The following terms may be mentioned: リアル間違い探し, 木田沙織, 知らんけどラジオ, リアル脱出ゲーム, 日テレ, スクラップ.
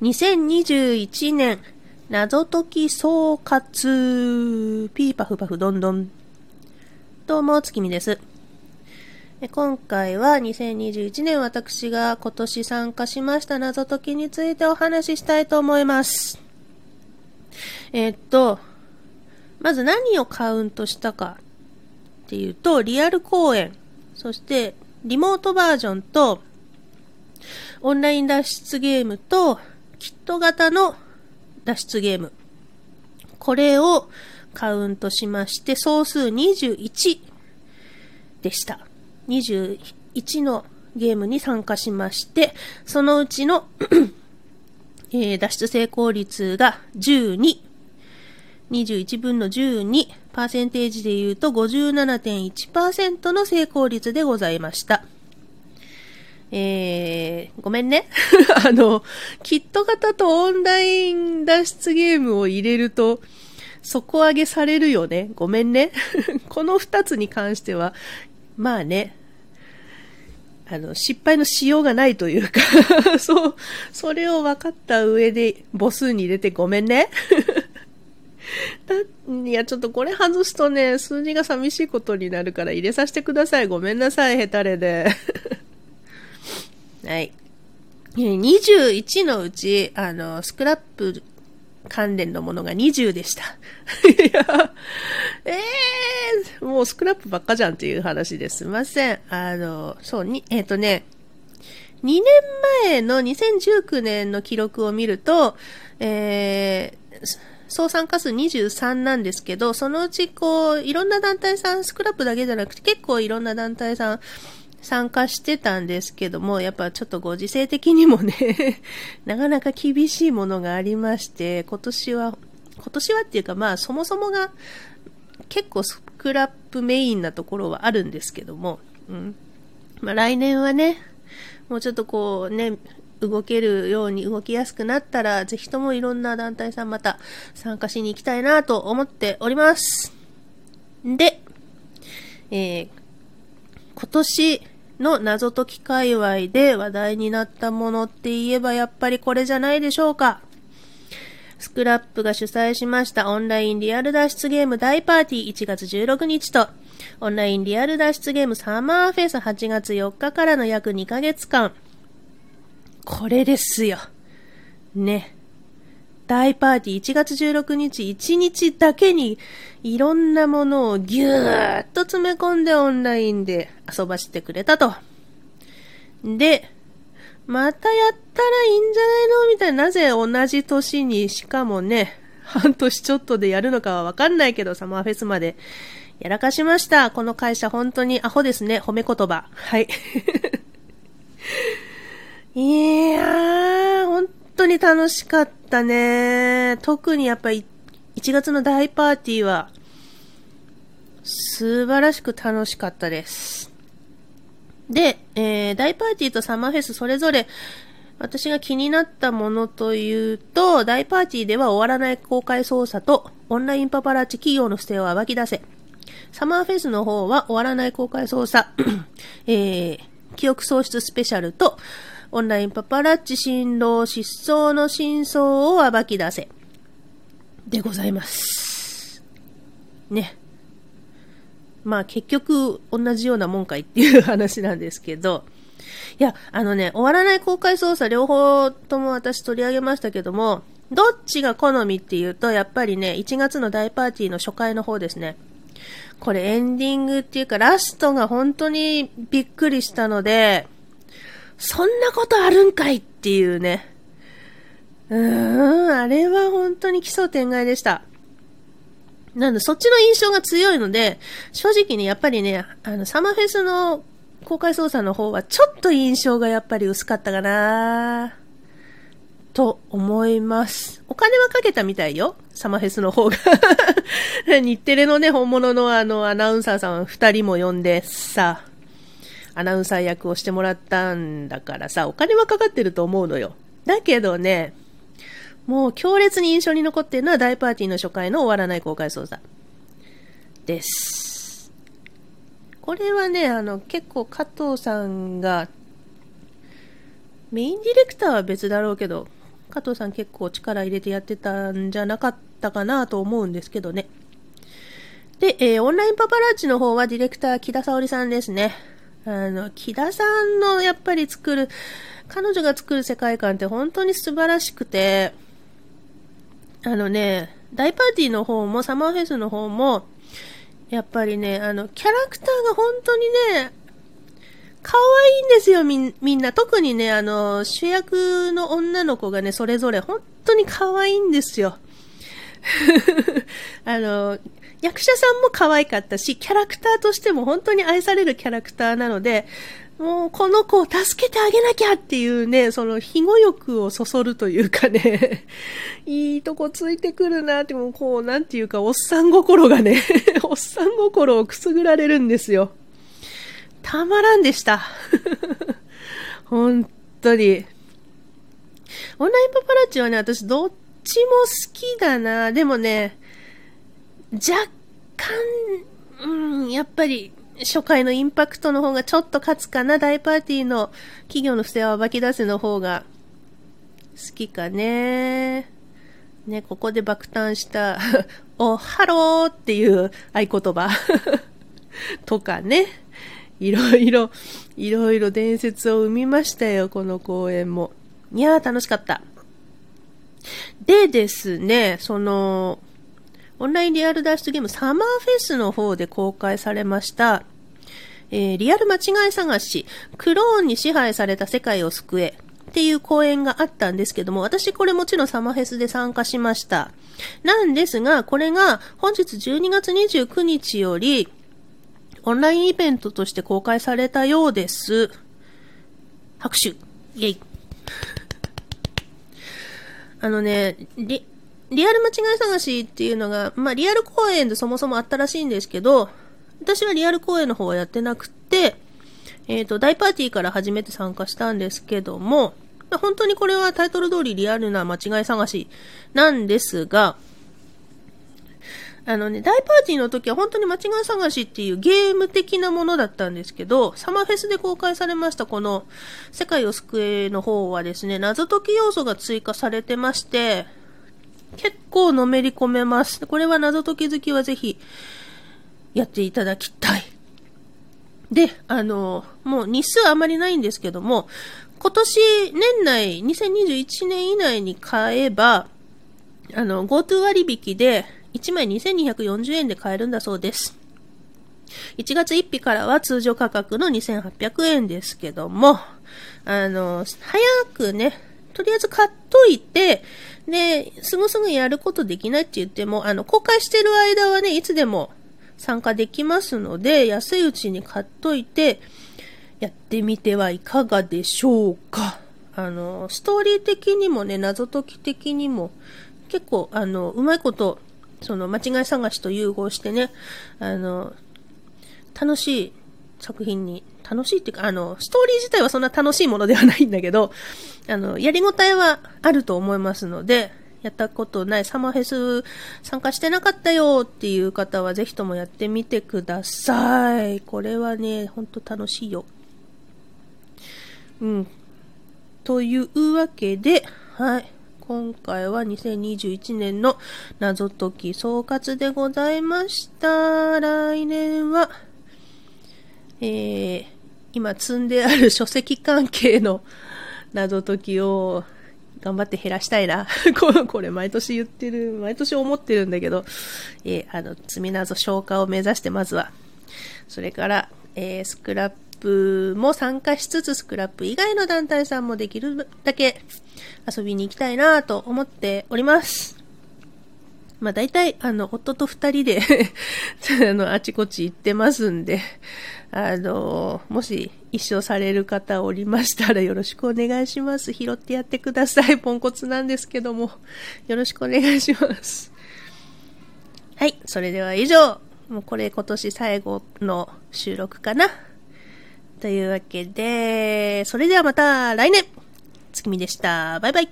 2021年謎解き総括ピーパフパフどんどん。どうも月見です。今回は2021年私が今年参加しました謎解きについてお話ししたいと思います。まず何をカウントしたかっていうと、リアル公演、そしてリモートバージョンとオンライン脱出ゲームとキット型の脱出ゲーム、これをカウントしまして総数21でした。21のゲームに参加しまして、そのうちの脱出成功率が12、21分の12、パーセンテージでいうと 57.1% の成功率でございました。ごめんねキット型とオンライン脱出ゲームを入れると底上げされるよね。ごめんねこの2つに関してはまあね、失敗のしようがないというかそれを分かった上で母数に入れてごめんねいやちょっとこれ外すとね、数字が寂しいことになるから入れさせてください。ごめんなさい、ヘタレではい、21のうちスクラップ関連のものが20でしたいやもうスクラップばっかじゃんっていう話です。すいません。そうに2年前の2019年の記録を見ると、総参加数23なんですけど、そのうちこういろんな団体さん、スクラップだけじゃなくて結構いろんな団体さん参加してたんですけども、やっぱちょっとご時世的にもねなかなか厳しいものがありまして、今年はっていうか、まあそもそもが結構スクラップメインなところはあるんですけども、まあ来年はね、もうちょっとこうね、動けるように、動きやすくなったらぜひともいろんな団体さんまた参加しに行きたいなと思っております。で、今年の謎解き界隈で話題になったものって言えばやっぱりこれじゃないでしょうか。スクラップが主催しましたオンラインリアル脱出ゲーム大パーティー1月16日とオンラインリアル脱出ゲームサマーフェス8月4日からの約2ヶ月間。これですよ。ね。大パーティー1月16日1日だけにいろんなものをぎゅーっと詰め込んでオンラインで遊ばしてくれたと。で、またやったらいいんじゃないのみたいな、なぜ同じ年に、しかもね、半年ちょっとでやるのかはわかんないけど、サマーフェスまでやらかしました。この会社本当にアホですね。褒め言葉。はい。いやー、本当に楽しかったね。特にやっぱり1月の大パーティーは素晴らしく楽しかったです。で、大パーティーとサマーフェスそれぞれ私が気になったものというと、大パーティーでは終わらない公開捜査とオンラインパパラッチ企業の不正を暴き出せ。サマーフェスの方は終わらない公開捜査、記憶喪失スペシャルとオンラインパパラッチ新郎失踪の真相を暴き出せでございますね。まあ結局同じようなもんかいっていう話なんですけど、いや終わらない公開捜査両方とも私取り上げましたけども、どっちが好みっていうとやっぱりね、1月の大パーティーの初回の方ですね。これエンディングっていうかラストが本当にびっくりしたので、そんなことあるんかいっていうね。あれは本当に奇想天外でした。なんでそっちの印象が強いので、正直ね、やっぱりね、サマーフェスの公開捜査の方はちょっと印象がやっぱり薄かったかなと思います。お金はかけたみたいよ、サマーフェスの方が。日テレのね、本物のアナウンサーさん2人も呼んでさ、アナウンサー役をしてもらったんだからさ、お金はかかってると思うのよ。だけどね、もう強烈に印象に残ってるのは大パーティーの初回の終わらない公開捜査です。これはね、結構加藤さんが、メインディレクターは別だろうけど、加藤さん結構力入れてやってたんじゃなかったかなと思うんですけどね。で、オンラインパパラッチの方はディレクター木田沙織さんですね。木田さんのやっぱり作る、彼女が作る世界観って本当に素晴らしくて、大パーティーの方もサマーフェスの方もやっぱりね、キャラクターが本当にね可愛いんですよ。みんな特にね、主役の女の子がね、それぞれ本当に可愛いんですよ。役者さんも可愛かったし、キャラクターとしても本当に愛されるキャラクターなので、もうこの子を助けてあげなきゃっていうね、その庇護欲をそそるというかね、いいとこついてくるなって、もうこうなんていうか、おっさん心がね、おっさん心をくすぐられるんですよ。たまらんでした。本当に。オンラインパパラッチはね、私どっちも好きだな。でもね、若干、やっぱり、初回のインパクトの方がちょっと勝つかな。大パーティーの企業の不正は暴き出せの方が好きかね。ね、ここで爆誕したおハローっていう合言葉とかね、いろいろ伝説を生みましたよ、この公演も。いやー楽しかった。でですね、そのオンラインリアル脱出ゲームサマーフェスの方で公開されました、リアル間違い探し、クローンに支配された世界を救えっていう公演があったんですけども、私これもちろんサマーフェスで参加しました。なんですが、これが本日12月29日よりオンラインイベントとして公開されたようです。拍手。イエイ。リアル間違い探しっていうのが、まあ、リアル公演でそもそもあったらしいんですけど、私はリアル公演の方はやってなくて、大パーティーから初めて参加したんですけども、本当にこれはタイトル通りリアルな間違い探しなんですが、大パーティーの時は本当に間違い探しっていうゲーム的なものだったんですけど、サマーフェスで公開されましたこの世界を救えの方はですね、謎解き要素が追加されてまして、結構のめり込めます。これは謎解き好きはぜひやっていただきたい。で、もう日数あまりないんですけども、今年年内、2021年以内に買えば、GoTo 割引で1枚2240円で買えるんだそうです。1月1日からは通常価格の2800円ですけども、早くね、とりあえず買っといて、で、すぐやることできないって言っても、公開してる間はね、いつでも参加できますので、安いうちに買っといて、やってみてはいかがでしょうか。ストーリー的にもね、謎解き的にも、結構、うまいこと、その、間違い探しと融合してね、楽しい作品に、楽しいっていうか、ストーリー自体はそんな楽しいものではないんだけど、やりごたえはあると思いますので、やったことない、サマーフェス参加してなかったよっていう方はぜひともやってみてください。これはね、ほんと楽しいよ。うん。というわけで、はい。今回は2021年の謎解き総括でございました。来年は、今積んである書籍関係の謎解きを頑張って減らしたいな。これ毎年思ってるんだけど、積み謎消化を目指してまずは。それから、スクラップも参加しつつ、スクラップ以外の団体さんもできるだけ遊びに行きたいなと思っております。まあ大体、夫と二人で、あちこち行ってますんで、もし一緒される方おりましたらよろしくお願いします。拾ってやってください。ポンコツなんですけども。よろしくお願いします。はい、それでは以上。もうこれ今年最後の収録かな。というわけで、それではまた来年。月見でした。バイバイ。